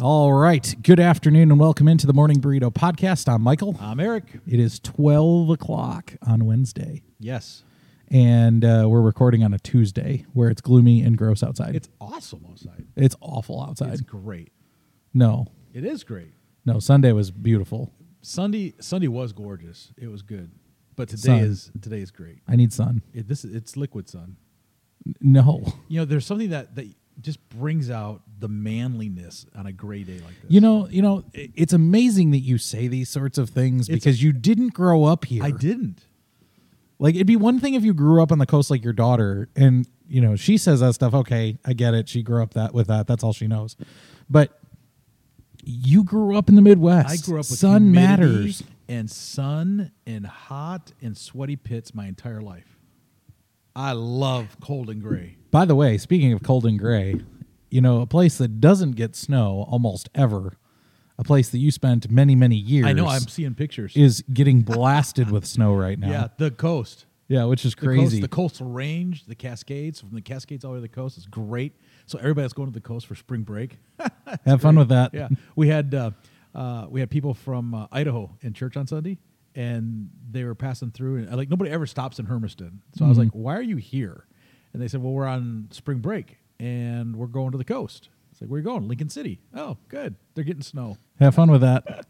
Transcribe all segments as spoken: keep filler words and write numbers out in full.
All right. Good afternoon and welcome into the Morning Burrito Podcast. I'm Michael. I'm Eric. It is twelve o'clock on Wednesday. Yes. And uh, we're recording on a Tuesday where it's gloomy and gross outside. It's awesome outside. It's awful outside. It's great. No. It is great. No, Sunday was beautiful. Sunday Sunday was gorgeous. It was good. But today sun. is today is great. I need sun. It, this It's liquid sun. No. You know, there's something that... that just brings out the manliness on a gray day like this. You know, you know, it's amazing that you say these sorts of things it's because a, you didn't grow up here. I didn't. Like, it'd be one thing if you grew up on the coast like your daughter and, you know, she says that stuff. Okay, I get it. She grew up that with that. That's all she knows. But you grew up in the Midwest. I grew up with sun matters and sun and hot and sweaty pits my entire life. I love cold and gray. By the way, speaking of cold and gray, you know, a place that doesn't get snow almost ever, a place that you spent many, many years... I know, I'm seeing pictures. ...is getting blasted with snow right now. Yeah, the coast. Yeah, which is crazy. The, coast, the coastal range, the Cascades, from the Cascades all the way to the coast is great. So everybody that's going to the coast for spring break. Have great. fun with that. Yeah, we had, uh, uh, we had people from uh, Idaho in church on Sunday, and they were passing through, and like nobody ever stops in Hermiston. So mm-hmm. I was like, why are you here? And they said, well, we're on spring break, and we're going to the coast. It's like, where are you going? Lincoln City. Oh, good. They're getting snow. Have fun with that.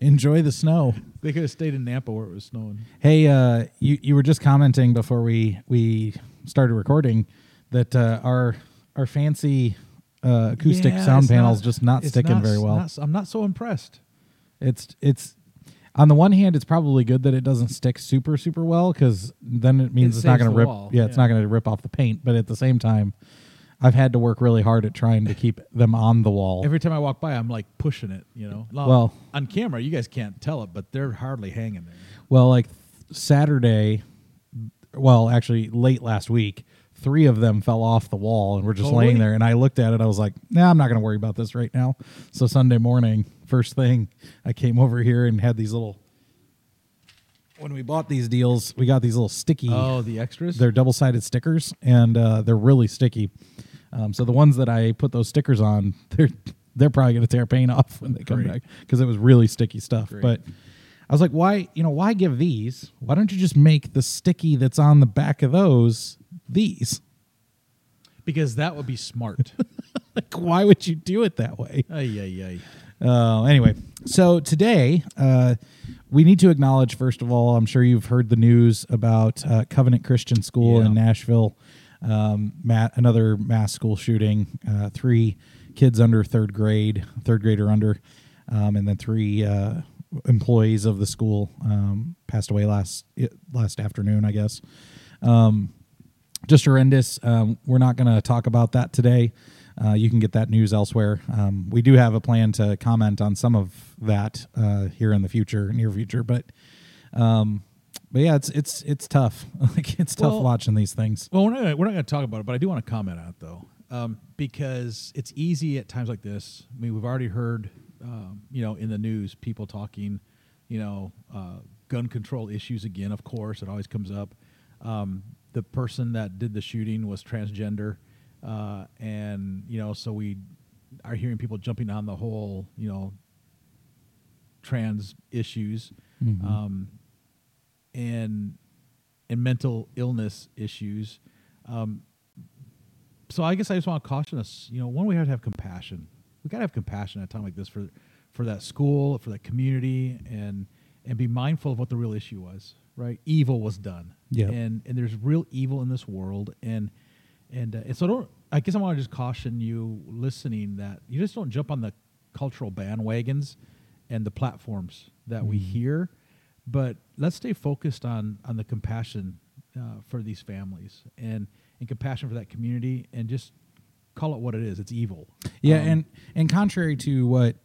Enjoy the snow. They could have stayed in Nampa where it was snowing. Hey, uh, you, you were just commenting before we, we started recording that uh, our our fancy uh, acoustic yeah, sound panel's not, just not sticking not, very well. Not, I'm not so impressed. It's it's... On the one hand, it's probably good that it doesn't stick super, super well because then it means it it's not going to rip. Yeah, yeah, it's not going to rip off the paint. But at the same time, I've had to work really hard at trying to keep them on the wall. Every time I walk by, I'm like pushing it. You know, now, well on camera, you guys can't tell it, but they're hardly hanging there. Well, like Saturday, well, actually late last week, three of them fell off the wall and were just totally. laying there. And I looked at it, I was like, "Nah, I'm not going to worry about this right now." So Sunday morning. First thing, I came over here and had these little, when we bought these deals, we got these little sticky. Oh, the extras? They're double-sided stickers, and uh, they're really sticky. Um, so the ones that I put those stickers on, they're they're probably going to tear paint off when they come Great. back because it was really sticky stuff. Great. But I was like, why, you know, why give these? Why don't you just make the sticky that's on the back of those these? Because that would be smart. Like, why would you do it that way? Ay, ay, ay. Uh, anyway, so today uh, we need to acknowledge, first of all, I'm sure you've heard the news about uh, Covenant Christian School yeah. in Nashville, um, Matt, another mass school shooting, uh, three kids under third grade, third grade or under, um, and then three uh, employees of the school um, passed away last last afternoon, I guess. Um, just horrendous. Um, we're not going to talk about that today. Uh, you can get that news elsewhere. Um, we do have a plan to comment on some of that uh, here in the future, near future. But, um, but yeah, it's it's it's tough. Like it's tough well, watching these things. Well, we're not gonna, we're not going to talk about it, but I do want to comment on it though, um, because it's easy at times like this. I mean, we've already heard, um, you know, in the news, people talking, you know, uh, gun control issues again. Of course, it always comes up. Um, the person that did the shooting was transgender. Uh, and, you know, so we are hearing people jumping on the whole, you know, trans issues mm-hmm. um, and and mental illness issues. Um, so I guess I just want to caution us, you know, one, we have to have compassion. We got to have compassion at a time like this for for that school, for that community, and and be mindful of what the real issue was, right? Evil was done. Yeah. And, and there's real evil in this world. And And, uh, and so don't, I guess I want to just caution you listening that you just don't jump on the cultural bandwagons and the platforms that mm-hmm. we hear, but let's stay focused on on the compassion uh, for these families and, and compassion for that community and just call it what it is. It's evil. Yeah, um, and, and contrary to what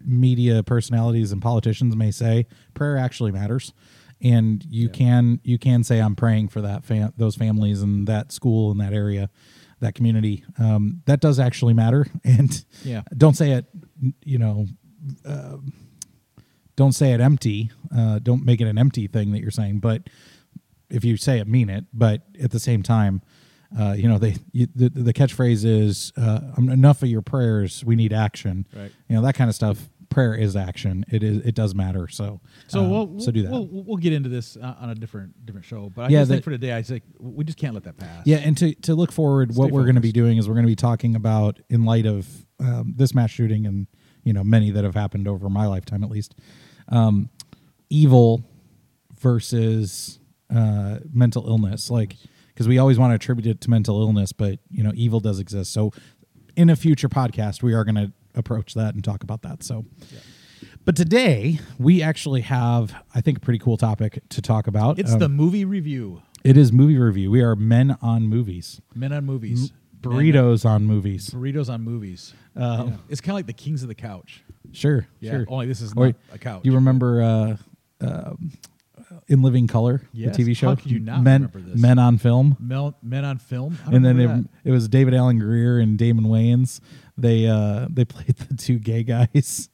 media personalities and politicians may say, prayer actually matters. And you yeah. can you can say I'm praying for that fam- those families and that school and that area, that community. Um, that does actually matter. And yeah. don't say it, you know, uh, don't say it empty. Uh, don't make it an empty thing that you're saying. But if you say it, mean it. But at the same time, uh, you know, they you, the, the catchphrase is uh, enough of your prayers. We need action. Right. You know, that kind of stuff. Prayer is action. It is. It does matter. So, so um, we'll so do that. We'll, we'll get into this uh, on a different different show. But I yeah, just that, think for today, I think like, we just can't let that pass. Yeah, and to, to look forward, Stay what focused. We're going to be doing is we're going to be talking about, in light of um, this mass shooting and you know many that have happened over my lifetime at least, um, evil versus uh, mental illness. Like because we always want to attribute it to mental illness, but you know evil does exist. So in a future podcast, we are going to approach that and talk about that. So, yeah. But today we actually have, I think, a pretty cool topic to talk about. It's um, the movie review. It is movie review. We are men on movies. Men on movies. M- burritos men on movies. Burritos on movies. Um, yeah. It's kind of like the Kings of the Couch. Sure. Yeah. Sure. Only this is not Wait, a couch. You remember uh, uh, In Living Color, yes. the T V show? How could you not men, remember this? Men on Film. Mel, men on Film. And then it, it was David Alan Grier and Damon Wayans. They uh they played the two gay guys,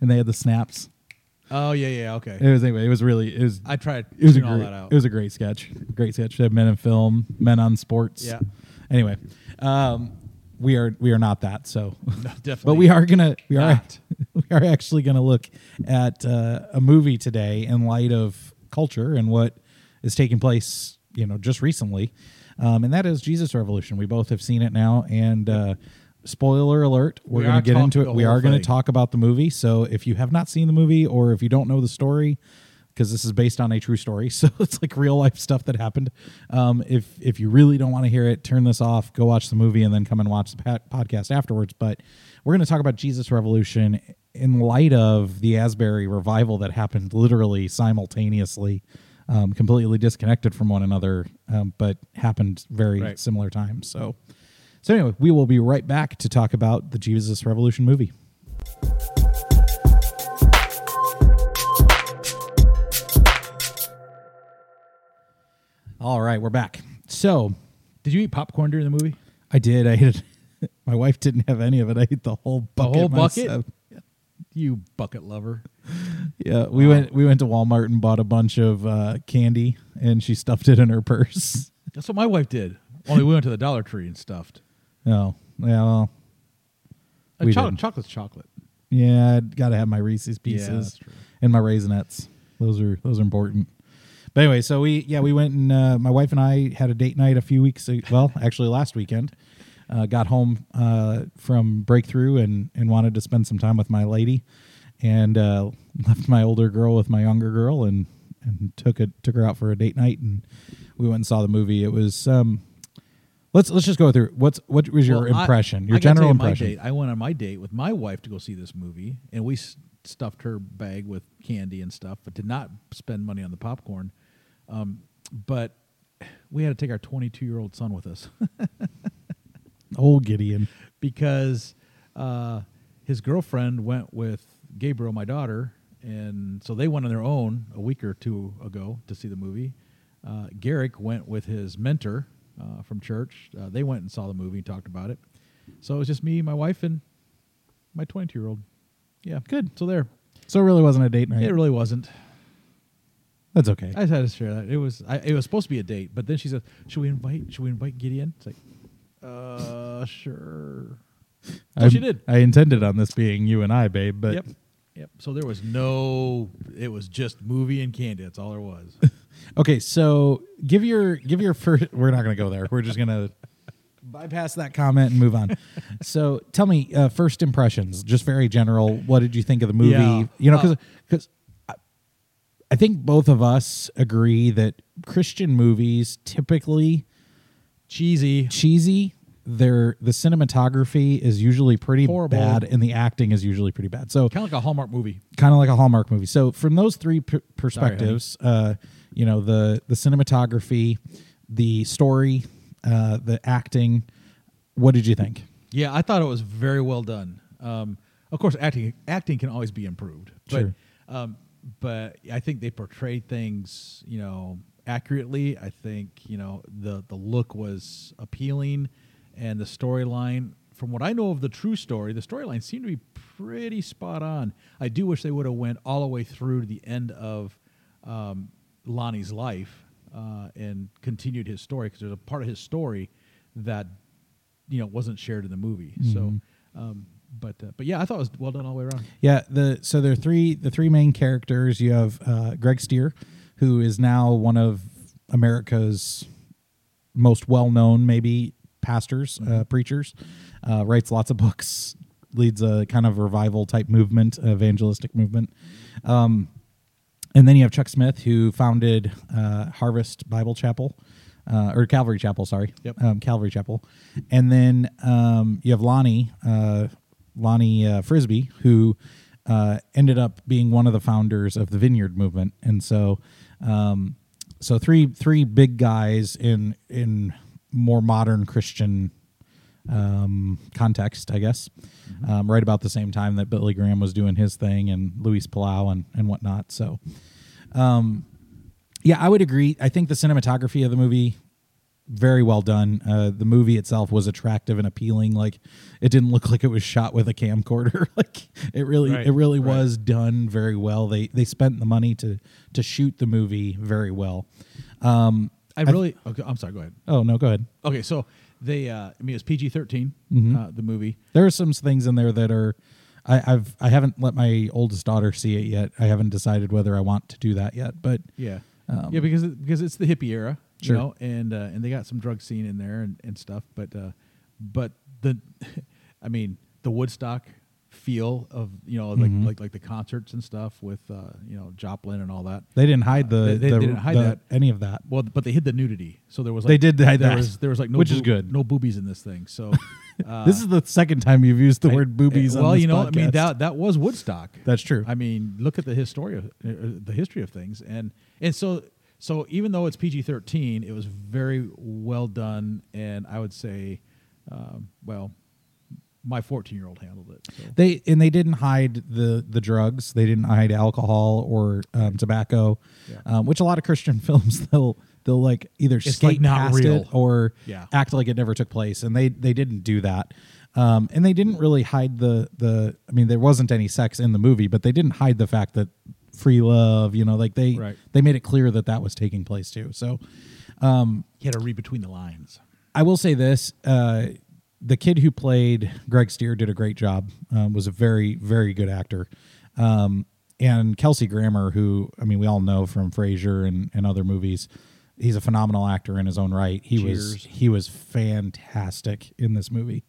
and they had the snaps. Oh yeah yeah okay. It was anyway. It was really it was. I tried. It was a all great, that out. It was a great sketch. Great sketch. They had men in film, men on sports. Yeah. Anyway, um, we are we are not that. So no, definitely. But we are gonna we are not. we are actually gonna look at uh, a movie today in light of culture and what is taking place. You know, just recently, um, and that is Jesus Revolution. We both have seen it now, and. Uh, Spoiler alert, we're going to get into it. We are going to talk about the movie. So if you have not seen the movie or if you don't know the story, because this is based on a true story, so it's like real life stuff that happened. Um, if if you really don't want to hear it, turn this off, go watch the movie, and then come and watch the podcast afterwards. But we're going to talk about Jesus Revolution in light of the Asbury Revival that happened literally simultaneously, um, completely disconnected from one another, um, but happened very right. similar times. So... So anyway, we will be right back to talk about the Jesus Revolution movie. All right, we're back. So, did you eat popcorn during the movie? I did. I ate it. My wife didn't have any of it. I ate the whole bucket. The whole bucket? Myself. You bucket lover. Yeah, we wow. went we went to Walmart and bought a bunch of uh, candy, and she stuffed it in her purse. That's what my wife did. Only we went to the Dollar Tree and stuffed. Oh, yeah, well. We chocolate, chocolate's chocolate. Yeah, I've got to have my Reese's Pieces yeah, and my Raisinets. Those are those are important. But anyway, so we, yeah, we went and uh, my wife and I had a date night a few weeks ago. Well, actually last weekend. Uh, got home uh, from Breakthrough and, and wanted to spend some time with my lady. And uh, left my older girl with my younger girl and, and took, a, took her out for a date night. And we went and saw the movie. It was... Um, Let's let's just go through. What's what was your well, impression? I, your I general you impression. Date, I went on my date with my wife to go see this movie, and we stuffed her bag with candy and stuff, but did not spend money on the popcorn. Um, but we had to take our twenty-two-year-old son with us. Old Gideon, because uh, his girlfriend went with Gabriel, my daughter, and so they went on their own a week or two ago to see the movie. Uh, Garrick went with his mentor. Uh, from church. Uh, they went and saw the movie and talked about it. So it was just me, my wife, and my twenty-two-year-old. Yeah, good. So there. So it really wasn't a date night. It really wasn't. That's okay. I just had to share that. It was I, it was supposed to be a date, but then she said, should we invite should we invite Gideon? It's like, uh, sure. So she did. I intended on this being you and I, babe, but... Yep. Yep. So there was no, it was just movie and candy. That's all there was. Okay, so give your give your first. We're not going to go there. We're just going to bypass that comment and move on. So tell me uh, first impressions, just very general. What did you think of the movie? Yeah. You know, because because uh, I think both of us agree that Christian movies typically cheesy, cheesy. They're the cinematography is usually pretty Horrible. bad, and the acting is usually pretty bad. So kind of like a Hallmark movie. Kind of like a Hallmark movie. So from those three p- perspectives. Sorry, uh You know, the, the cinematography, the story, uh, the acting. What did you think? Yeah, I thought it was very well done. Um, of course, acting acting can always be improved. But, sure. Um, but I think they portrayed things, you know, accurately. I think, you know, the, the look was appealing. And the storyline, from what I know of the true story, the storyline seemed to be pretty spot on. I do wish they would have went all the way through to the end of... Um, Lonnie's life uh, and continued his story, because there's a part of his story that, you know, wasn't shared in the movie. Mm-hmm. So, um, but uh, but yeah, I thought it was well done all the way around. Yeah, the so there are three the three main characters. You have uh, Greg Stier, who is now one of America's most well-known, maybe, pastors, mm-hmm. uh, preachers, uh, writes lots of books, leads a kind of revival-type movement, evangelistic movement. Um, and then you have Chuck Smith, who founded uh, Harvest Bible Chapel, uh, or Calvary Chapel, sorry, yep. um, Calvary Chapel. And then um, you have Lonnie, uh, Lonnie uh, Frisbee, who uh, ended up being one of the founders of the Vineyard Movement. And so... Um, So three three big guys in in more modern Christian um, context, I guess, mm-hmm. um, right about the same time that Billy Graham was doing his thing and Luis Palau and, and whatnot. So, um, yeah, I would agree. I think the cinematography of the movie, very well done. Uh, the movie itself was attractive and appealing. Like, it didn't look like it was shot with a camcorder. Like, it really right, it really right. was done very well. They they spent the money to to shoot the movie very well. Um, I really. I th- okay, I'm sorry. Go ahead. Oh no, go ahead. Okay, so they. Uh, I mean, it's P G thirteen. Mm-hmm. Uh, the movie. There are some things in there that are. I, I've I haven't let my oldest daughter see it yet. I haven't decided whether I want to do that yet. But yeah, um, yeah, because it, because it's the hippie era. Sure. You know, and uh, and they got some drug scene in there and, and stuff, but uh, but the, I mean, the Woodstock feel of, you know, like mm-hmm. like like the concerts and stuff with uh, you know, Joplin and all that. They didn't hide the uh, they, they, the, they didn't hide the, that any of that. Well, but they hid the nudity, so there was like, they did hide there that. Was, there was like no which boob, is good no boobies in this thing. So uh, this is the second time you've used the I, word boobies. I, well, on this you know, podcast. I mean that that was Woodstock. That's true. I mean, look at the history of, uh, the history of things, and and so. So even though it's P G thirteen, it was very well done, and I would say, um, well, my fourteen-year-old handled it. So. They and they didn't hide the, the drugs. They didn't hide alcohol or um, tobacco, yeah. um, which a lot of Christian films they'll they'll like either it's skate like not past real. It or yeah. act like it never took place, and they they didn't do that. Um, and they didn't really hide the the. I mean, there wasn't any sex in the movie, but they didn't hide the fact that. Free love, you know, like they right. they made it clear that that was taking place too. So um, you had to read between the lines. I will say this. Uh, the kid who played Greg Stier did a great job, uh, was a very, very good actor. Um, and Kelsey Grammer, who, I mean, we all know from Frasier and, and other movies, he's a phenomenal actor in his own right. He Cheers. was he was fantastic in this movie,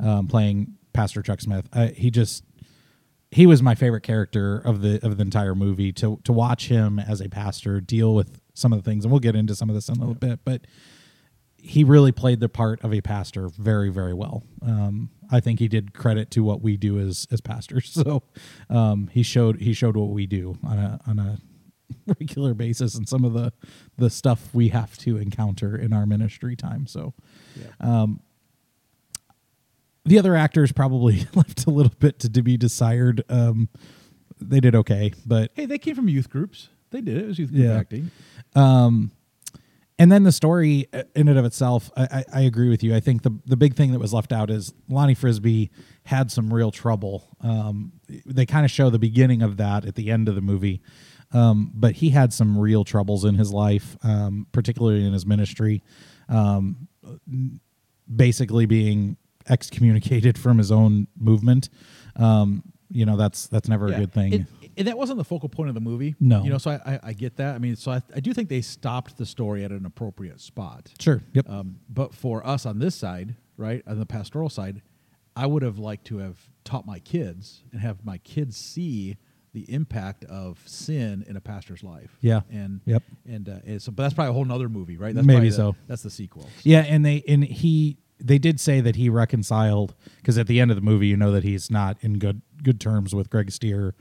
um, playing Pastor Chuck Smith. Uh, he just... He was my favorite character of the of the entire movie. To to watch him as a pastor deal with some of the things, and we'll get into some of this in a little yeah. bit, but he really played the part of a pastor very, very well. Um, I think he did credit to what we do as as pastors. So um, he showed he showed what we do on a on a regular basis, and some of the the stuff we have to encounter in our ministry time. So. Yeah. Um, The other actors probably left a little bit to, to be desired. Um, they did okay, but... Hey, they came from youth groups. They did. It was youth group yeah. acting. Um, and then the story in and of itself, I, I, I agree with you. I think the, the big thing that was left out is Lonnie Frisbee had some real trouble. Um, they kind of show the beginning of that at the end of the movie. Um, but he had some real troubles in his life, um, particularly in his ministry. Um, basically being... excommunicated from his own movement. Um, you know, that's that's never yeah. a good thing. It, it, that wasn't the focal point of the movie. No. You know, so I, I, I get that. I mean, so I, I do think they stopped the story at an appropriate spot. Sure. Yep. Um, but for us on this side, right, on the pastoral side, I would have liked to have taught my kids and have my kids see the impact of sin in a pastor's life. Yeah. And yep. And, uh, and so, but that's probably a whole nother movie, right? That's Maybe so. The, that's the sequel. So. Yeah, and they and he... They did say that he reconciled, because at the end of the movie, you know that he's not in good good terms with Greg Stier,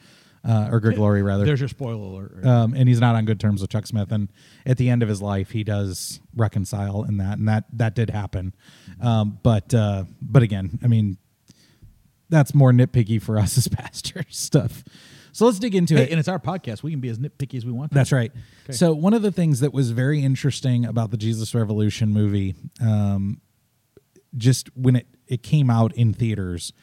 uh, or Greg Laurie, rather. There's your spoiler alert. Um, and he's not on good terms with Chuck Smith. And at the end of his life, he does reconcile in that, and that, that did happen. Um, but uh, but again, I mean, that's more nitpicky for us as pastors stuff. So let's dig into hey, it. And it's our podcast. We can be as nitpicky as we want. That's right. Okay. So one of the things that was very interesting about the Jesus Revolution movie, um, just when it, it came out in theaters,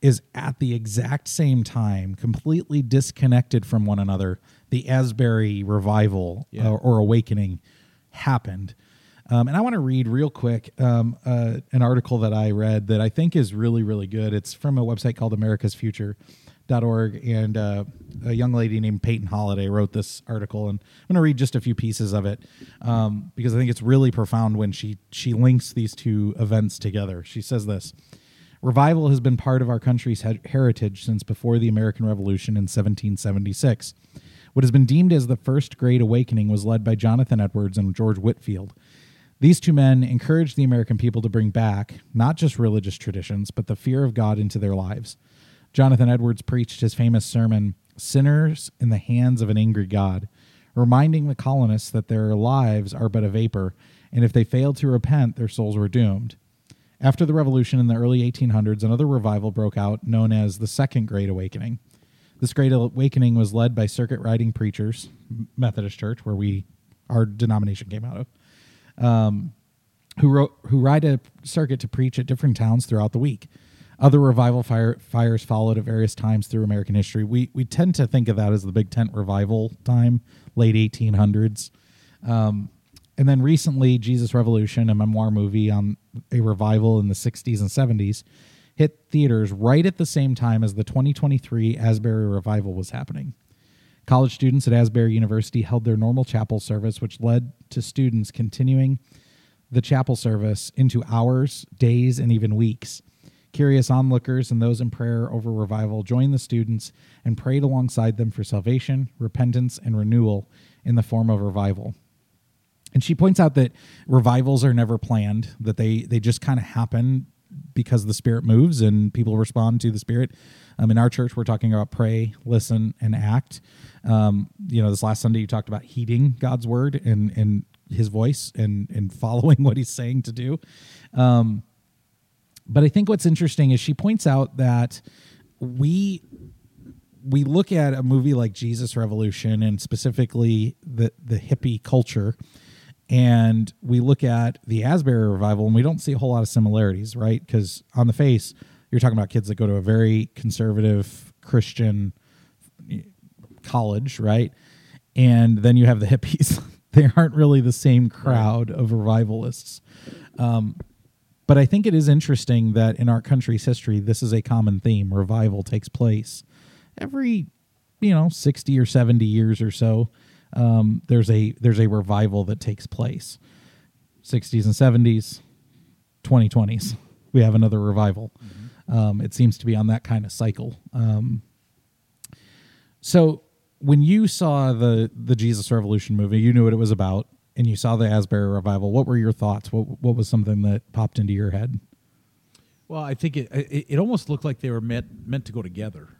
is at the exact same time, completely disconnected from one another, the Asbury Revival yeah. or, or Awakening happened. Um, and I want to read real quick um, uh, an article that I read that I think is really, really good. It's from a website called americas future dot org, and uh, a young lady named Peyton Holiday wrote this article, and I'm going to read just a few pieces of it um, because I think it's really profound when she, she links these two events together. She says this: "Revival has been part of our country's he- heritage since before the American Revolution in seventeen seventy-six. What has been deemed as the First Great Awakening was led by Jonathan Edwards and George Whitefield. These two men encouraged the American people to bring back not just religious traditions, but the fear of God into their lives. Jonathan Edwards preached his famous sermon, Sinners in the Hands of an Angry God, reminding the colonists that their lives are but a vapor, and if they failed to repent, their souls were doomed. After the Revolution in the early eighteen hundreds, another revival broke out known as the Second Great Awakening. This Great Awakening was led by circuit-riding preachers, Methodist Church, where we, our denomination came out of, um, who, wrote, who ride a circuit to preach at different towns throughout the week. Other revival fire, fires followed at various times through American history." We we tend to think of that as the Big Tent Revival time, late eighteen hundreds. Um And then recently, Jesus Revolution, a memoir movie on a revival in the sixties and seventies, hit theaters right at the same time as the twenty twenty-three Asbury Revival was happening. College students at Asbury University held their normal chapel service, which led to students continuing the chapel service into hours, days, and even weeks. Curious onlookers and those in prayer over revival joined the students and prayed alongside them for salvation, repentance, and renewal in the form of revival. And she points out that revivals are never planned, that they they just kind of happen because the Spirit moves and people respond to the Spirit. Um, in our church, we're talking about pray, listen, and act. Um, you know, this last Sunday you talked about heeding God's word and and His voice and and following what He's saying to do. Um, but I think what's interesting is she points out that we we look at a movie like Jesus Revolution and specifically the the hippie culture. And we look at the Asbury Revival, and we don't see a whole lot of similarities, right? Because on the face, you're talking about kids that go to a very conservative Christian college, right? And then you have the hippies. They aren't really the same crowd of revivalists. Um, but I think it is interesting that in our country's history, this is a common theme. Revival takes place every, you know, sixty or seventy years or so. Um, there's a there's a revival that takes place. sixties and seventies, twenty twenties, we have another revival. Mm-hmm. Um, it seems to be on that kind of cycle. Um, so when you saw the the Jesus Revolution movie, you knew what it was about, and you saw the Asbury Revival. What were your thoughts? What what was something that popped into your head? Well, I think it it, it almost looked like they were meant meant to go together.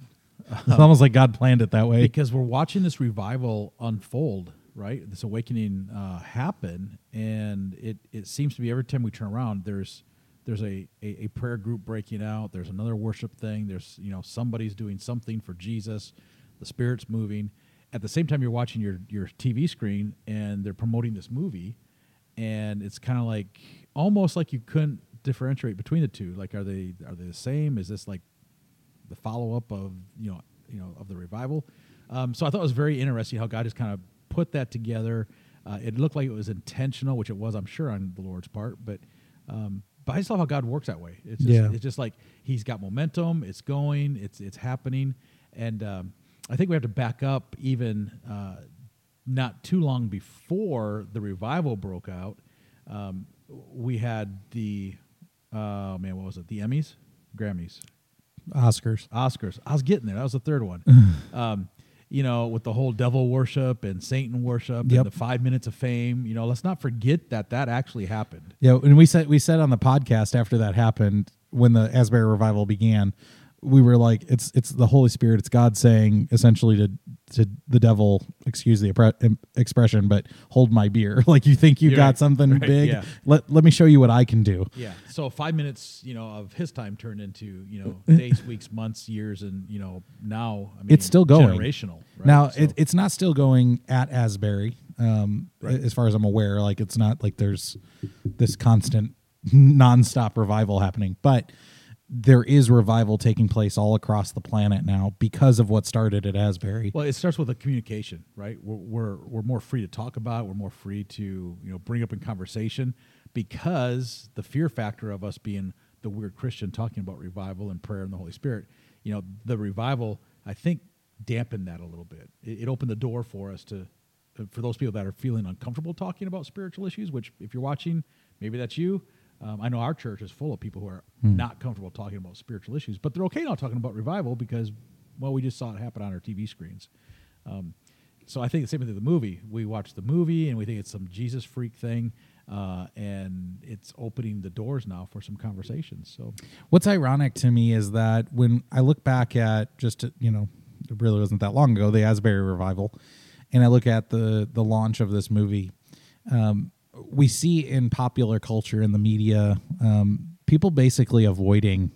It's um, almost like God planned it that way. Because we're watching this revival unfold, right? This awakening uh, happen, and it, it seems to be every time we turn around, there's there's a, a, a prayer group breaking out. There's another worship thing. There's, you know, somebody's doing something for Jesus. The Spirit's moving. At the same time, you're watching your, your T V screen, and they're promoting this movie, and it's kind of like almost like you couldn't differentiate between the two. Like, are they are they the same? Is this like the follow-up of, you know, you know, of the revival. Um, so I thought it was very interesting how God just kind of put that together. Uh, it looked like it was intentional, which it was, I'm sure, on the Lord's part. But um, but I just love how God works that way. It's just, yeah. It's just like He's got momentum. It's going. It's it's happening. And um, I think we have to back up even uh, not too long before the revival broke out. Um, we had the, uh, man, what was it? The Emmys? Grammys. Oscars. Oscars. I was getting there. That was the third one. um, you know, with the whole devil worship and Satan worship yep. and the five minutes of fame, you know, let's not forget that that actually happened. Yeah. And we said, we said on the podcast after that happened, when the Asbury Revival began, we were like, it's, it's the Holy Spirit. It's God saying essentially to, to the devil, excuse the oppre- expression, but hold my beer. Like, you think you You're got right, something right, big. Yeah. Let, let me show you what I can do. Yeah. So five minutes, you know, of his time turned into, you know, days, weeks, months, years. And, you know, now, I mean, it's still going generational. Right? Now so. it, it's not still going at Asbury. Um, right. As far as I'm aware, like, it's not like there's this constant nonstop revival happening, but there is revival taking place all across the planet now because of what started at Asbury. Well, it starts with a communication, right? We're, we're we're more free to talk about. We're more free to you know bring up in conversation because the fear factor of us being the weird Christian talking about revival and prayer and the Holy Spirit, you know, the revival I think dampened that a little bit. It, it opened the door for us to, for those people that are feeling uncomfortable talking about spiritual issues. Which, if you're watching, maybe that's you. Um, I know our church is full of people who are hmm. not comfortable talking about spiritual issues, but they're okay not talking about revival because, well, we just saw it happen on our T V screens. Um, so I think the same thing with the movie. We watch the movie and we think it's some Jesus freak thing, uh, and it's opening the doors now for some conversations. So, what's ironic to me is that when I look back at just, to, you know, it really wasn't that long ago, the Asbury Revival, and I look at the the launch of this movie, um, we see in popular culture, in the media, um, people basically avoiding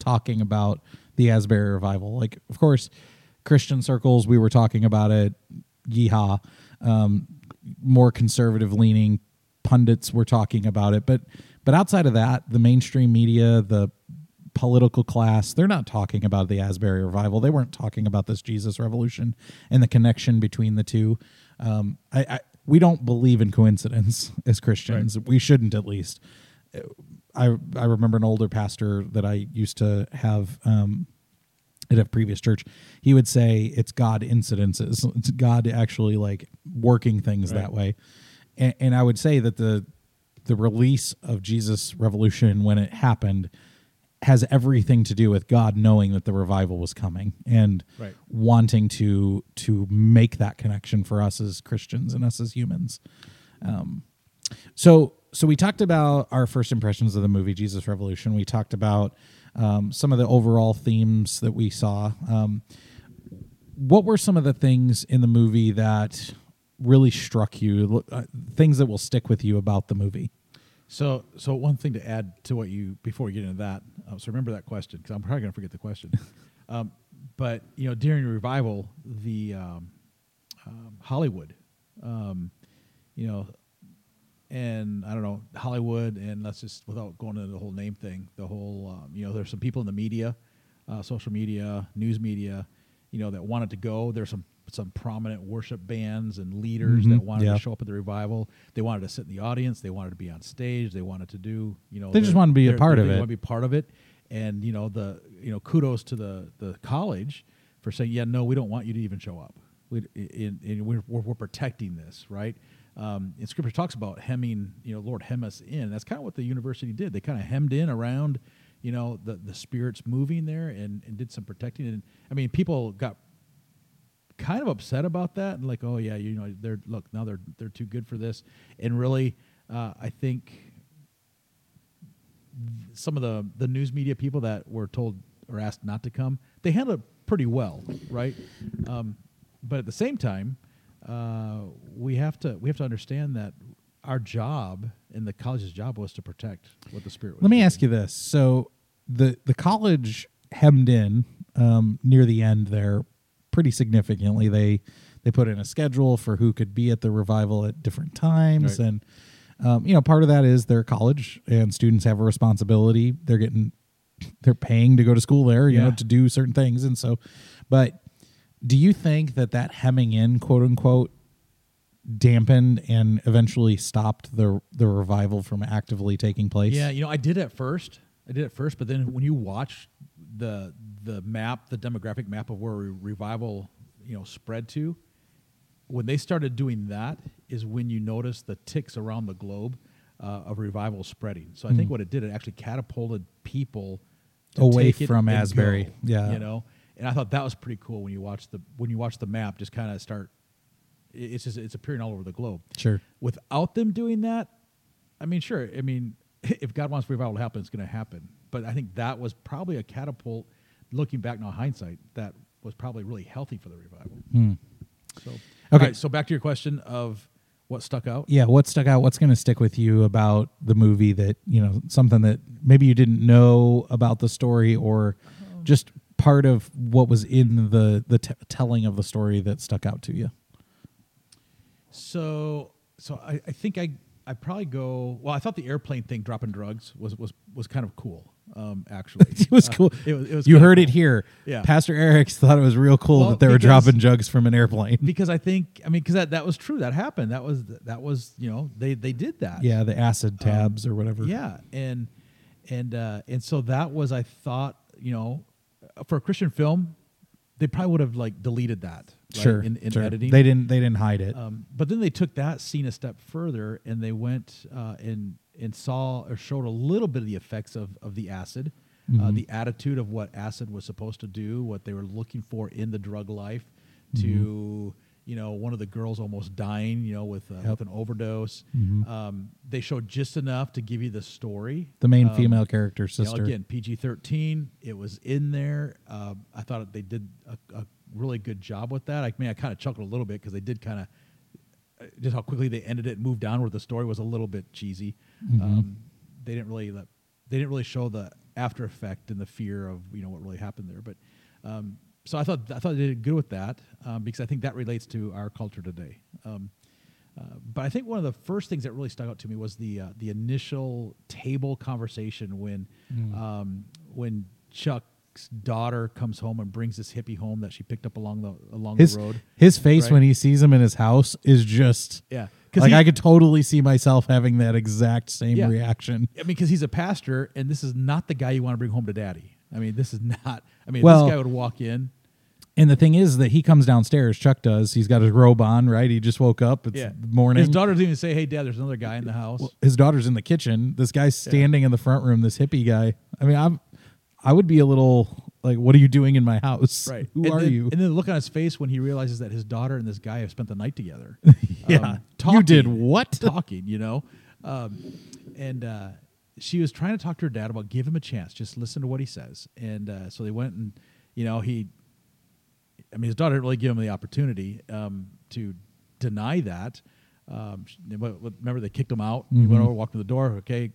talking about the Asbury Revival. Like, of course, Christian circles, we were talking about it, yeehaw. Um, more conservative-leaning pundits were talking about it. But but outside of that, the mainstream media, the political class, they're not talking about the Asbury Revival. They weren't talking about this Jesus Revolution and the connection between the two. Um, I... I We don't believe in coincidence as Christians. Right. We shouldn't, at least. I I remember an older pastor that I used to have um, at a previous church. He would say it's God incidences. It's God actually like working things right. that way. And, and I would say that the the release of Jesus Revolution, when it happened, has everything to do with God knowing that the revival was coming and right. wanting to to make that connection for us as Christians and us as humans. Um, so so we talked about our first impressions of the movie, Jesus Revolution. We talked about um, some of the overall themes that we saw. Um, what were some of the things in the movie that really struck you, uh, things that will stick with you about the movie? So, so one thing to add to what you, before we get into that, uh, so remember that question, because I'm probably going to forget the question. Um, but, you know, during revival, the um, um, Hollywood, um, you know, and I don't know, Hollywood, and let's just, without going into the whole name thing, the whole, um, you know, there's some people in the media, uh, social media, news media, you know, that wanted to go. There's some some prominent worship bands and leaders mm-hmm. that wanted yeah. to show up at the revival. They wanted to sit in the audience. They wanted to be on stage. They wanted to do, you know, they just wanted to be a part of it. They want to be part of it. And, you know, the, you know, kudos to the, the college for saying, yeah, no, we don't want you to even show up. We, in, in, we're, we're, we're protecting this. Right. Um, and scripture talks about hemming, you know, Lord, hem us in. That's kind of what the university did. They kind of hemmed in around, you know, the, the spirits moving there and, and did some protecting. And I mean, people got kind of upset about that and like, oh yeah, you know, they're look now they're they're too good for this. And really, uh, I think th- some of the the news media people that were told or asked not to come, they handled it pretty well, right? Um, but at the same time, uh, we have to we have to understand that our job and the college's job was to protect what the Spirit was. Let me doing. ask you this: so the the college hemmed in um, near the end there. Pretty significantly, they they put in a schedule for who could be at the revival at different times, right. and um, you know, part of that is their college and students have a responsibility. They're getting, they're paying to go to school there, you yeah. know, to do certain things, and so. But do you think that that hemming in, quote unquote, dampened and eventually stopped the the revival from actively taking place? Yeah, you know, I did at first. I did at first, but then when you watch the the map, the demographic map of where revival, you know, spread to, when they started doing that is when you notice the ticks around the globe uh, of revival spreading. So I mm-hmm. think what it did, it actually catapulted people to away take it from Asbury. Go, yeah, you know, and I thought that was pretty cool when you watch the when you watch the map, just kind of start. It's just it's appearing all over the globe. Sure. Without them doing that, I mean, sure. I mean, if God wants revival to happen, it's going to happen. But I think that was probably a catapult. Looking back now, hindsight, that was probably really healthy for the revival. Hmm. So, okay. All right, so back to your question of what stuck out. Yeah, what stuck out? What's going to stick with you about the movie? That you know, something that maybe you didn't know about the story, or um, just part of what was in the the t- telling of the story that stuck out to you. So, so I, I think I I'd probably go. Well, I thought the airplane thing, dropping drugs, was was, was kind of cool. Um, actually, it was cool. Uh, it was, it was you heard cool. it here. Yeah. Pastor Eric thought it was real cool well, that they because, were dropping drugs from an airplane. Because I think, I mean, because that, that was true. That happened. That was that was you know they, they did that. Yeah, the acid tabs um, or whatever. Yeah, and and uh, and so that was I thought you know for a Christian film, they probably would have like deleted that. Right? Sure, in, in sure. editing, they didn't. They didn't hide it. Um, but then they took that scene a step further, and they went uh, and and saw or showed a little bit of the effects of of the acid, mm-hmm. uh, the attitude of what acid was supposed to do, what they were looking for in the drug life. To mm-hmm. you know, one of the girls almost dying, you know, with uh, yep. with an overdose. Mm-hmm. Um, they showed just enough to give you the story. The main um, female character, sister. You know, again, P G thirteen. It was in there. Uh, I thought they did a. a really good job with that. I mean, I kind of chuckled a little bit because they did kind of uh, just how quickly they ended it and moved on where the story was a little bit cheesy. Mm-hmm. Um, they didn't really let, they didn't really show the after effect and the fear of, you know, what really happened there. But um, so I thought, I thought they did good with that um, because I think that relates to our culture today. Um, uh, but I think one of the first things that really stuck out to me was the, uh, the initial table conversation when, mm. um, when Chuck daughter comes home and brings this hippie home that she picked up along the along his, the road. His face right? when he sees him in his house is just yeah. Like he, I could totally see myself having that exact same yeah. reaction. I mean, because he's a pastor, and this is not the guy you want to bring home to daddy. I mean, this is not. I mean, well, this guy would walk in. And the thing is that he comes downstairs. Chuck does. He's got his robe on, right? He just woke up. It's yeah. morning. His daughter didn't even say, "Hey, Dad, there's another guy in the house." Well, his daughter's in the kitchen. This guy's standing yeah. in the front room. This hippie guy. I mean, I'm. I would be a little like, what are you doing in my house? Right. Who and are then, you? And then the look on his face when he realizes that his daughter and this guy have spent the night together. yeah. Um, talking, you did what? Talking, you know? Um, and uh, she was trying to talk to her dad about give him a chance. Just listen to what he says. And uh, so they went and, you know, he, I mean, his daughter didn't really give him the opportunity um, to deny that. Um, remember, they kicked him out. Mm-hmm. He went over, walked to the door. Okay.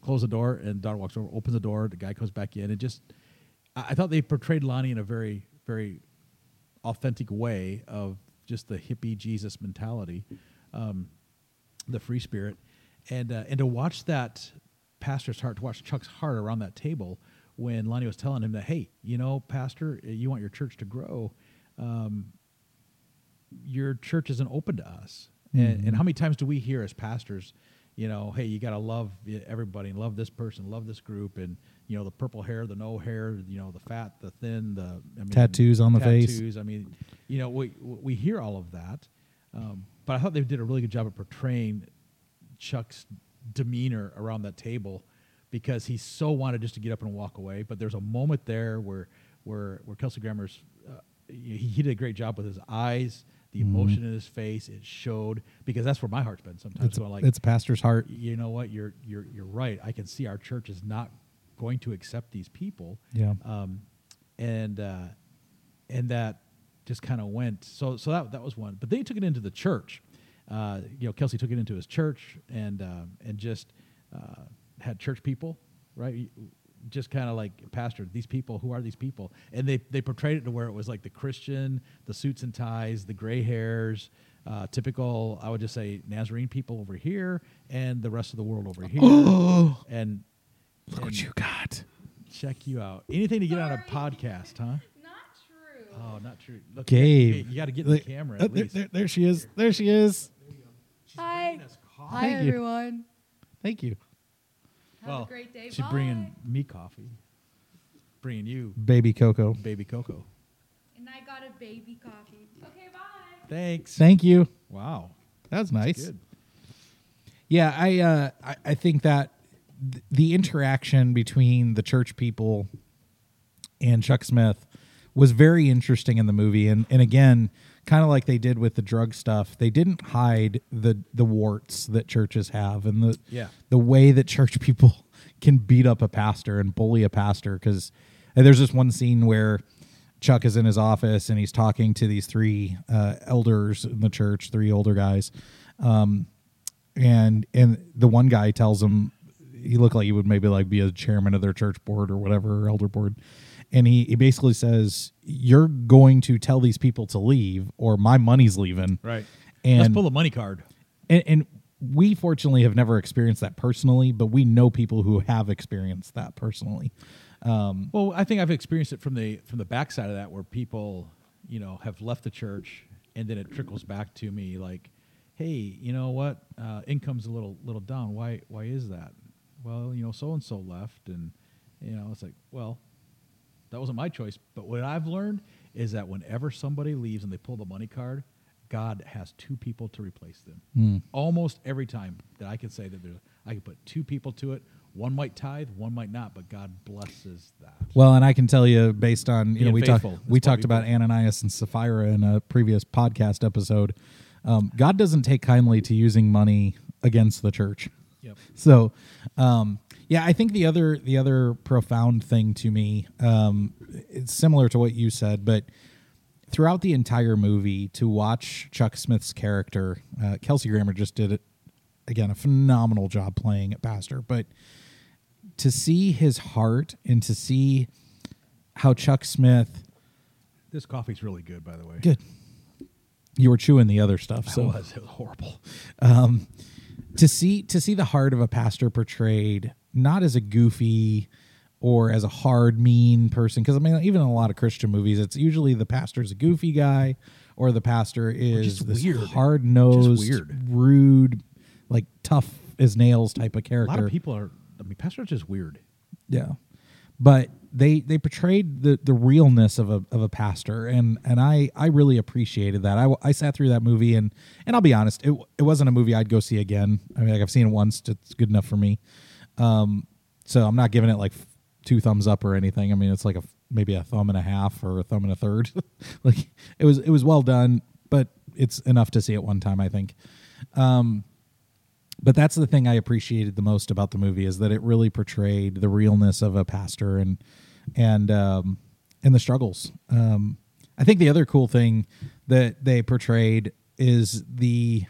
Close the door, and daughter walks over, opens the door, the guy comes back in, and just I, I thought they portrayed Lonnie in a very, very authentic way of just the hippie Jesus mentality, um, the free spirit, and uh, and to watch that pastor's heart, to watch Chuck's heart around that table when Lonnie was telling him that, hey, you know, pastor, you want your church to grow, um, your church isn't open to us, mm-hmm. and, and how many times do we hear as pastors? You know, hey, you got to love everybody, love this person, love this group, and, you know, the purple hair, the no hair, you know, the fat, the thin, the I mean, tattoos on the tattoos, face. Tattoos, I mean, you know, we we hear all of that, um, but I thought they did a really good job of portraying Chuck's demeanor around that table because he so wanted just to get up and walk away, but there's a moment there where where, where Kelsey Grammer's, uh, he, he did a great job with his eyes. The emotion mm. in his face, it showed, because that's where my heart's been sometimes. It's, so like, it's pastor's heart. You know what? You're you're you're right. I can see our church is not going to accept these people. Yeah. Um, and uh, and that just kind of went. So so that that was one. But then he took it into the church. Uh, you know, Kelsey took it into his church and um, and just uh, had church people, right? Just kind of like, pastor, these people, who are these people? And they, they portrayed it to where it was like the Christian, the suits and ties, the gray hairs, uh, typical, I would just say, Nazarene people over here and the rest of the world over here. Oh, and look and what you got. Check you out. Anything to get Sorry. on a podcast, huh? Not true. Oh, not true. Look, Gabe. You got to get in the camera at oh, least. There, there, there she is. There she is. There Hi. Hi, Thank everyone. You. Thank you. Well, have a great day. She's Bye. bringing me coffee. Bringing you. Baby Cocoa. Baby Cocoa. And I got a baby coffee. Okay, bye. Thanks. Thank you. Wow. That was nice. That's good. Yeah, I, uh, I I think that th- the interaction between the church people and Chuck Smith was very interesting in the movie. And, and again, kind of like they did with the drug stuff, they didn't hide the the warts that churches have and the yeah. the way that church people can beat up a pastor and bully a pastor. Because there's this one scene where Chuck is in his office and he's talking to these three uh, elders in the church, three older guys, um, and and the one guy tells him he looked like he would maybe like be a chairman of their church board or whatever, or elder board. And he, he basically says, you're going to tell these people to leave or my money's leaving. Right. And let's pull a money card. And, and we fortunately have never experienced that personally, but we know people who have experienced that personally. Um, well, I think I've experienced it from the from the backside of that, where people, you know, have left the church, and then it trickles back to me like, hey, you know what, uh, income's a little little down. Why why is that? Well, you know, so and so left, and you know, it's like, well, that wasn't my choice. But what I've learned is that whenever somebody leaves and they pull the money card, God has two people to replace them. Mm. Almost every time that I can say that there's, I can put two people to it. One might tithe, one might not, but God blesses that. Well, and I can tell you, based on, you know, we talked we talked about Ananias and Sapphira in a previous podcast episode. Um, God doesn't take kindly to using money against the church. Yep. So, um, yeah, I think the other the other profound thing to me, um, it's similar to what you said, but throughout the entire movie, to watch Chuck Smith's character, uh, Kelsey Grammer just did it again a phenomenal job playing a pastor, but to see his heart and to see how Chuck Smith... This coffee's really good, by the way. Good. You were chewing the other stuff. So. It was. It was horrible. Um, to see to see the heart of a pastor portrayed not as a goofy or as a hard, mean person, because, I mean, even in a lot of Christian movies, it's usually the pastor's a goofy guy or the pastor is this weird, hard-nosed, weird. rude, like tough-as-nails type of character. A lot of people are... I mean, pastors are just weird. Yeah. But they they portrayed the, the realness of a of a pastor, and, and I, I really appreciated that. I, I sat through that movie, and, and I'll be honest, it it wasn't a movie I'd go see again. I mean, like, I've seen it once. It's good enough for me. Um, so I'm not giving it, like, two thumbs up or anything. I mean, it's like a maybe a thumb and a half or a thumb and a third. Like, it was, it was well done, but it's enough to see it one time, I think. Um But that's the thing I appreciated the most about the movie, is that it really portrayed the realness of a pastor and and um, and the struggles. Um, I think the other cool thing that they portrayed is the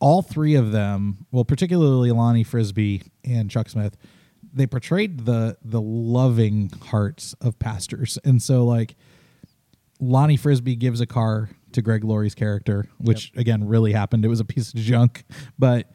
all three of them, well, particularly Lonnie Frisbee and Chuck Smith, they portrayed the the loving hearts of pastors. And so, like, Lonnie Frisbee gives a car to Greg Laurie's character, which, yep, again, really happened. It was a piece of junk, but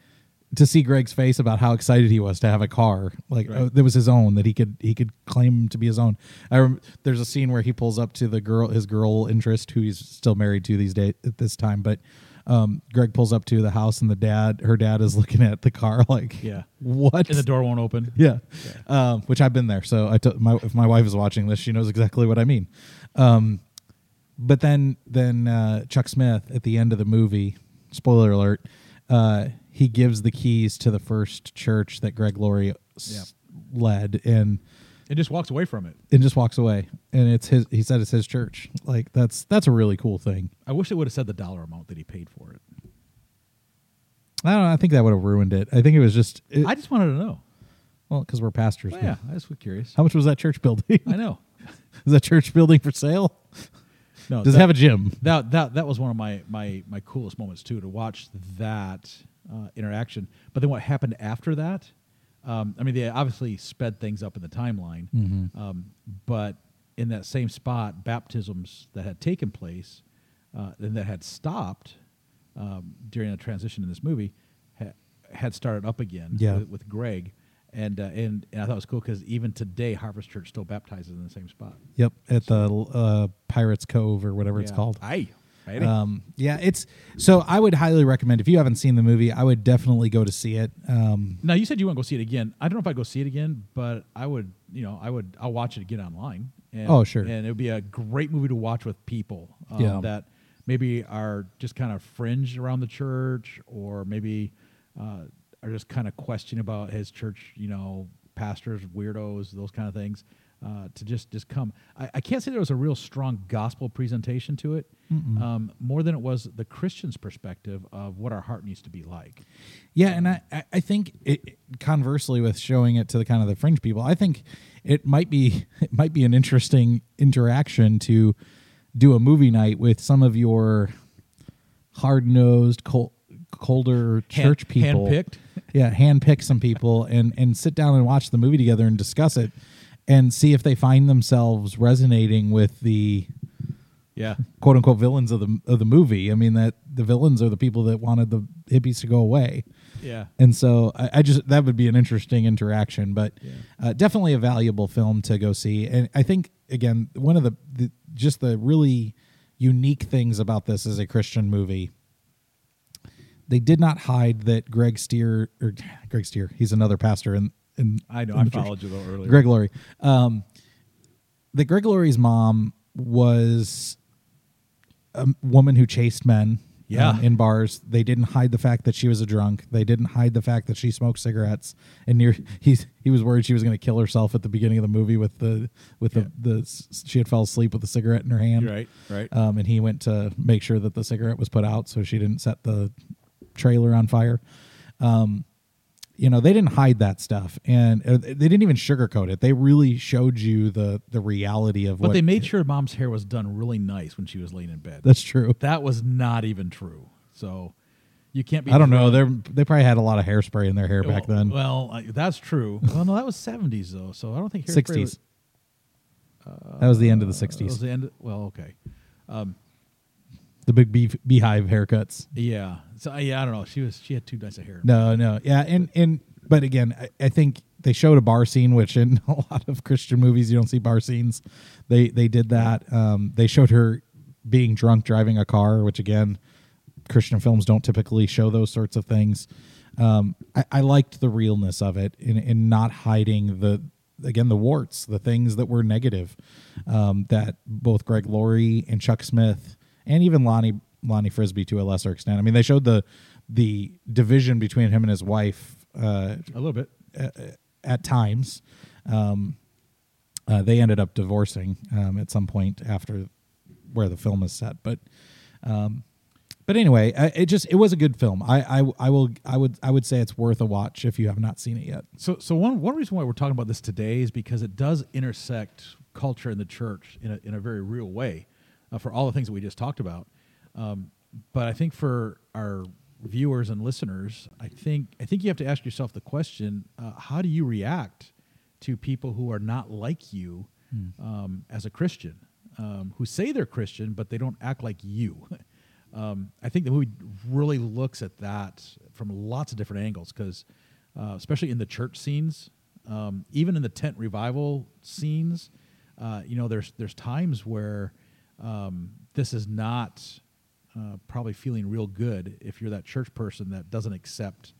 to see Greg's face about how excited he was to have a car, like, right, oh, that was his own, that he could he could claim to be his own. I rem- there's a scene where he pulls up to the girl, his girl interest, who he's still married to these days at this time, but um, Greg pulls up to the house, and the dad, her dad, is looking at the car like, yeah, what? And the door won't open. Yeah, yeah. Um, which I've been there, so I t- my if my wife is watching this, she knows exactly what I mean. Um, But then, then uh, Chuck Smith, at the end of the movie, spoiler alert, uh, he gives the keys to the first church that Greg Laurie yeah. s- led, and and just walks away from it. And just walks away, and it's his. He said it's his church. Like, that's that's a really cool thing. I wish it would have said the dollar amount that he paid for it. I don't know. I think that would have ruined it. I think it was just. It, I just wanted to know. Well, because we're pastors. Well, yeah, I just was curious. How much was that church building? I know. Is that church building for sale? No, does that, it have a gym? That that that was one of my my, my coolest moments too, to watch that uh, interaction. But then what happened after that? Um, I mean, they obviously sped things up in the timeline, mm-hmm. um, but in that same spot, baptisms that had taken place uh, and that had stopped um, during the transition in this movie ha- had started up again yeah. with, with Greg. And, uh, and and I thought it was cool because even today, Harvest Church still baptizes in the same spot. Yep, at so. the uh, Pirate's Cove or whatever yeah. it's called. Aye. Um, yeah, it's so I would highly recommend, if you haven't seen the movie, I would definitely go to see it. Um, now, you said you want to go see it again. I don't know if I'd go see it again, but I would, you know, I would, I'll watch it again online. And, oh, sure. And it would be a great movie to watch with people um, yeah. that maybe are just kind of fringe around the church, or maybe... Uh, are just kind of questioning about his church, you know, pastors, weirdos, those kind of things, uh, to just, just come. I, I can't say there was a real strong gospel presentation to it, um, more than it was the Christian's perspective of what our heart needs to be like. Yeah, and I, I think it, conversely, with showing it to the kind of the fringe people, I think it might be it might be an interesting interaction to do a movie night with some of your hard-nosed, cold, colder church hand, people. Hand-picked? Yeah, handpick some people and, and sit down and watch the movie together and discuss it and see if they find themselves resonating with the yeah quote unquote villains of the of the movie. I mean, that the villains are the people that wanted the hippies to go away. Yeah. And so I, I just, that would be an interesting interaction, but yeah. uh, definitely a valuable film to go see. And I think, again, one of the, the just the really unique things about this as a Christian movie, they did not hide that Greg Stier, or Greg Stier, he's another pastor in, in I know, in I followed church. You a little earlier. Greg Laurie. Um, that Greg Laurie's mom was a woman who chased men. Yeah, um, in bars. They didn't hide the fact that she was a drunk. They didn't hide the fact that she smoked cigarettes. And near, he he was worried she was going to kill herself at the beginning of the movie with the with yeah. the, the she had fell asleep with a cigarette in her hand. Right, right. Um, and he went to make sure that the cigarette was put out so she didn't set the trailer on fire. Um, you know, they didn't hide that stuff, and uh, they didn't even sugarcoat it. They really showed you the the reality of. But what they made it, sure mom's hair was done really nice when she was laying in bed. That's true. That was not even true. So you can't be. I don't know. They they probably had a lot of hairspray in their hair well, back then. Well, uh, that's true. Well, no, that was seventies though. So I don't think hairspray sixties. Was, uh, that was the end of the sixties. Uh, was the end of, well, okay. Um, the big bee, beehive haircuts. Yeah. So yeah, I don't know. She was she had too nice a hair. No, no. Yeah, and and but again, I, I think they showed a bar scene, which in a lot of Christian movies you don't see bar scenes. They they did that. Um, they showed her being drunk driving a car, which again, Christian films don't typically show those sorts of things. Um, I, I liked the realness of it in in not hiding the again the warts, the things that were negative um, that both Greg Laurie and Chuck Smith and even Lonnie. Lonnie Frisbee to a lesser extent. I mean, they showed the the division between him and his wife uh, a little bit at, at times. Um, uh, they ended up divorcing um, at some point after where the film is set. But um, but anyway, I, it just it was a good film. I, I I will I would I would say it's worth a watch if you have not seen it yet. So so one one reason why we're talking about this today is because it does intersect culture and the church in a in a very real way uh, for all the things that we just talked about. Um, but I think for our viewers and listeners, I think I think you have to ask yourself the question: uh, how do you react to people who are not like you mm. um, as a Christian, um, who say they're Christian but they don't act like you? um, I think the movie really looks at that from lots of different angles, because uh, especially in the church scenes, um, even in the tent revival scenes, uh, you know, there's there's times where um, this is not. Uh, probably feeling real good if you're that church person that doesn't accept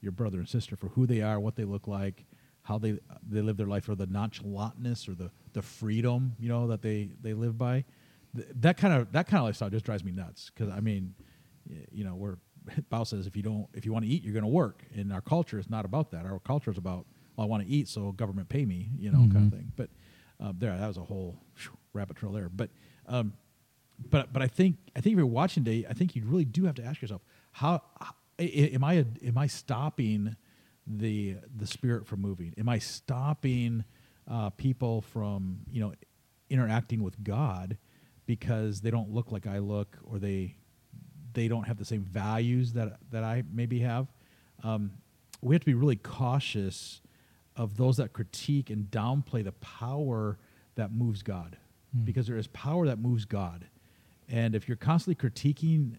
your brother and sister for who they are, what they look like, how they they live their life, or the nonchalantness or the, the freedom, you know, that they, they live by. Th- that kind of that kind of lifestyle just drives me nuts, because I mean, you know, we're Paul says if you don't if you want to eat, you're going to work, and our culture is not about that. Our culture is about well, I want to eat, so government pay me, you know, mm-hmm. kind of thing. But um, there, that was a whole whew, rabbit trail there, but. Um, But but I think I think if you're watching today, I think you really do have to ask yourself, how, how am I am I stopping the the spirit from moving? Am I stopping uh, people from you know interacting with God because they don't look like I look, or they they don't have the same values that that I maybe have? Um, we have to be really cautious of those that critique and downplay the power that moves God, mm. because there is power that moves God. And if you're constantly critiquing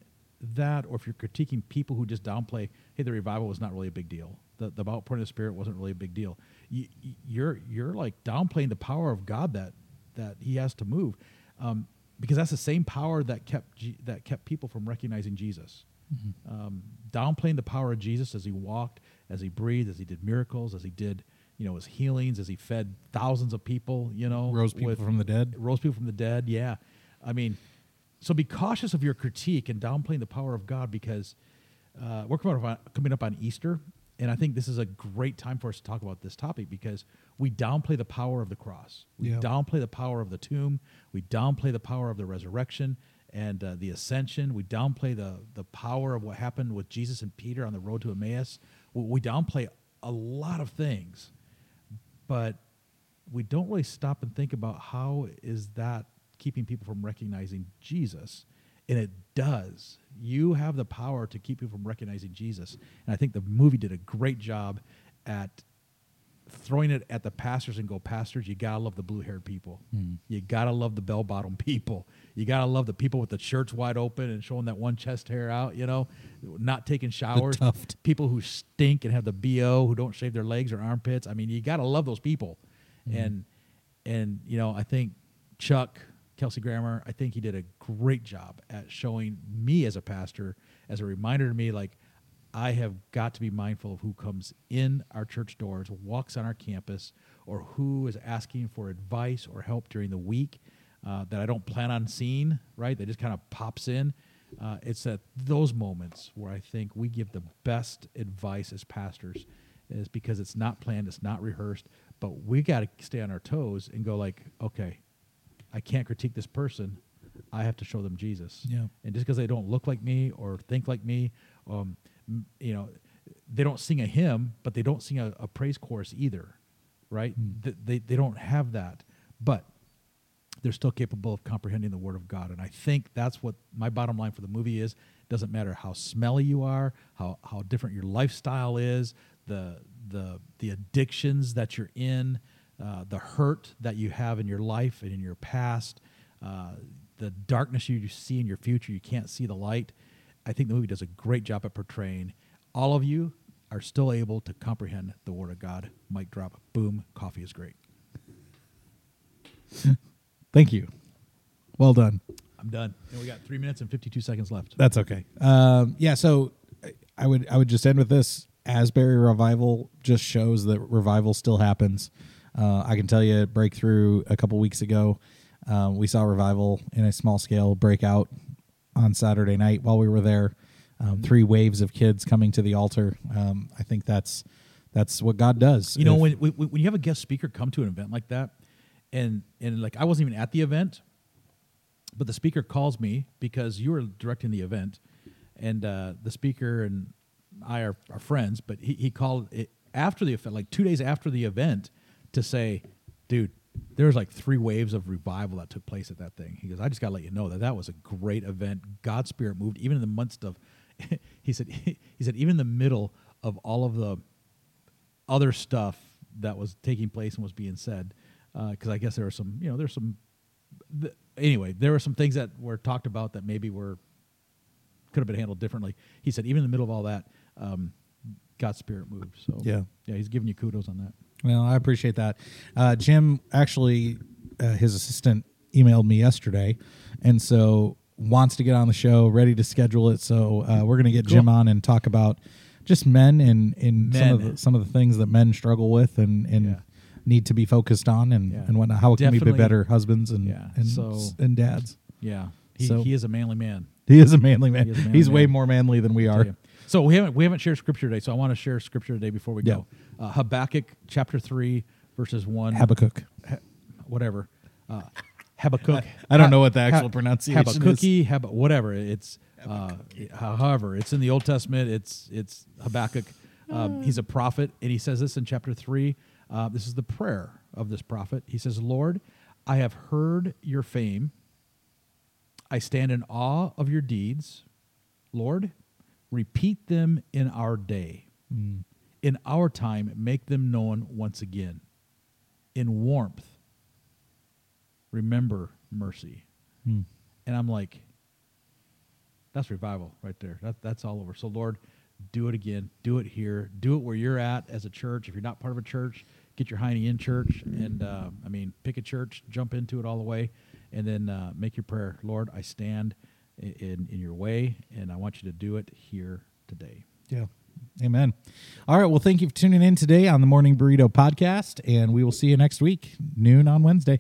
that, or if you're critiquing people who just downplay, hey, the revival was not really a big deal. The, the outpouring of the Spirit wasn't really a big deal. You, you're you're like downplaying the power of God that that He has to move, um, because that's the same power that kept G, that kept people from recognizing Jesus. Mm-hmm. Um, downplaying the power of Jesus as He walked, as He breathed, as He did miracles, as He did you know His healings, as He fed thousands of people. You know, rose people with, from the dead. Rose people from the dead. Yeah, I mean. So be cautious of your critique and downplaying the power of God, because uh, we're coming up, on, coming up on Easter, and I think this is a great time for us to talk about this topic, because we downplay the power of the cross. We yeah. downplay the power of the tomb. We downplay the power of the resurrection and uh, the ascension. We downplay the, the power of what happened with Jesus and Peter on the road to Emmaus. We downplay a lot of things, but we don't really stop and think about how is that keeping people from recognizing Jesus. And it does. You have the power to keep people from recognizing Jesus. And I think the movie did a great job at throwing it at the pastors and go, pastors, you got to love the blue-haired people. Mm. You got to love the bell-bottom people. You got to love the people with the shirts wide open and showing that one chest hair out, you know, not taking showers. People who stink and have the B O, who don't shave their legs or armpits. I mean, you got to love those people. Mm. And, and you know, I think Chuck, Kelsey Grammer, I think he did a great job at showing me as a pastor, as a reminder to me, like, I have got to be mindful of who comes in our church doors, walks on our campus, or who is asking for advice or help during the week uh, that I don't plan on seeing, right? That just kind of pops in. Uh, it's at those moments where I think we give the best advice as pastors, is because it's not planned, it's not rehearsed, but we got to stay on our toes and go like, okay, I can't critique this person. I have to show them Jesus. Yeah. And just because they don't look like me or think like me, um, you know, they don't sing a hymn, but they don't sing a, a praise chorus either, right? Mm. They, they they don't have that, but they're still capable of comprehending the Word of God. And I think that's what my bottom line for the movie is. It doesn't matter how smelly you are, how how different your lifestyle is, the the the addictions that you're in, uh, the hurt that you have in your life and in your past, uh, the darkness you see in your future, you can't see the light. I think the movie does a great job at portraying all of you are still able to comprehend the Word of God. Mic drop. Boom. Coffee is great. Thank you. Well done. I'm done. And we got three minutes and fifty-two seconds left. That's okay. Um, yeah. So I would, I would just end with this. Asbury Revival just shows that revival still happens. Uh, I can tell you Breakthrough a couple weeks ago, uh, we saw revival in a small scale breakout on Saturday night while we were there. Um, three waves of kids coming to the altar. Um, I think that's that's what God does. You know, if, when, when when you have a guest speaker come to an event like that, and and like I wasn't even at the event, but the speaker calls me because you were directing the event, and uh, the speaker and I are, are friends, but he, he called it after the event, like two days after the event, to say, dude, there was like three waves of revival that took place at that thing. He goes, I just got to let you know that that was a great event. God's Spirit moved even in the midst of, he said, he said, even in the middle of all of the other stuff that was taking place and was being said, because uh, I guess there were some, you know, there's some, th- anyway, there were some things that were talked about that maybe were, could have been handled differently. He said, even in the middle of all that, um, God's Spirit moved. So yeah, yeah, he's giving you kudos on that. Well, I appreciate that. Uh, Jim, actually, uh, his assistant emailed me yesterday, and so wants to get on the show, ready to schedule it. So uh, we're going to get cool. Jim on and talk about just men and, and men. some of the, some of the things that men struggle with and, and yeah. need to be focused on and, yeah. and whatnot. How Definitely. Can we be better husbands and yeah. and, so, and dads? Yeah, he, so, he is a manly man. He is a manly man. He a manly He's man. way more manly than we are. So we haven't we haven't shared scripture today. So I want to share scripture today before we yeah. go. Uh, Habakkuk chapter three verses one. Habakkuk, ha, whatever. Uh, Habakkuk. I, I don't ha, know what the actual ha, pronunciation Habakkuk, is. Habakkuk, Hab, whatever. It's uh, however it's in the Old Testament. It's it's Habakkuk. Um, he's a prophet, and he says this in chapter three. Uh, this is the prayer of this prophet. He says, "Lord, I have heard your fame. I stand in awe of your deeds, Lord. Repeat them in our day. Mm. In our time, make them known once again. In warmth, remember mercy." Mm. And I'm like, that's revival right there. That, that's all over. So, Lord, do it again. Do it here. Do it where you're at as a church. If you're not part of a church, get your hiney in church. And, uh, I mean, pick a church, jump into it all the way, and then uh, make your prayer. Lord, I stand in in your way, and I want you to do it here today. Yeah. Amen. All right. Well, thank you for tuning in today on the Morning Burrito Podcast, and we will see you next week, noon on Wednesday.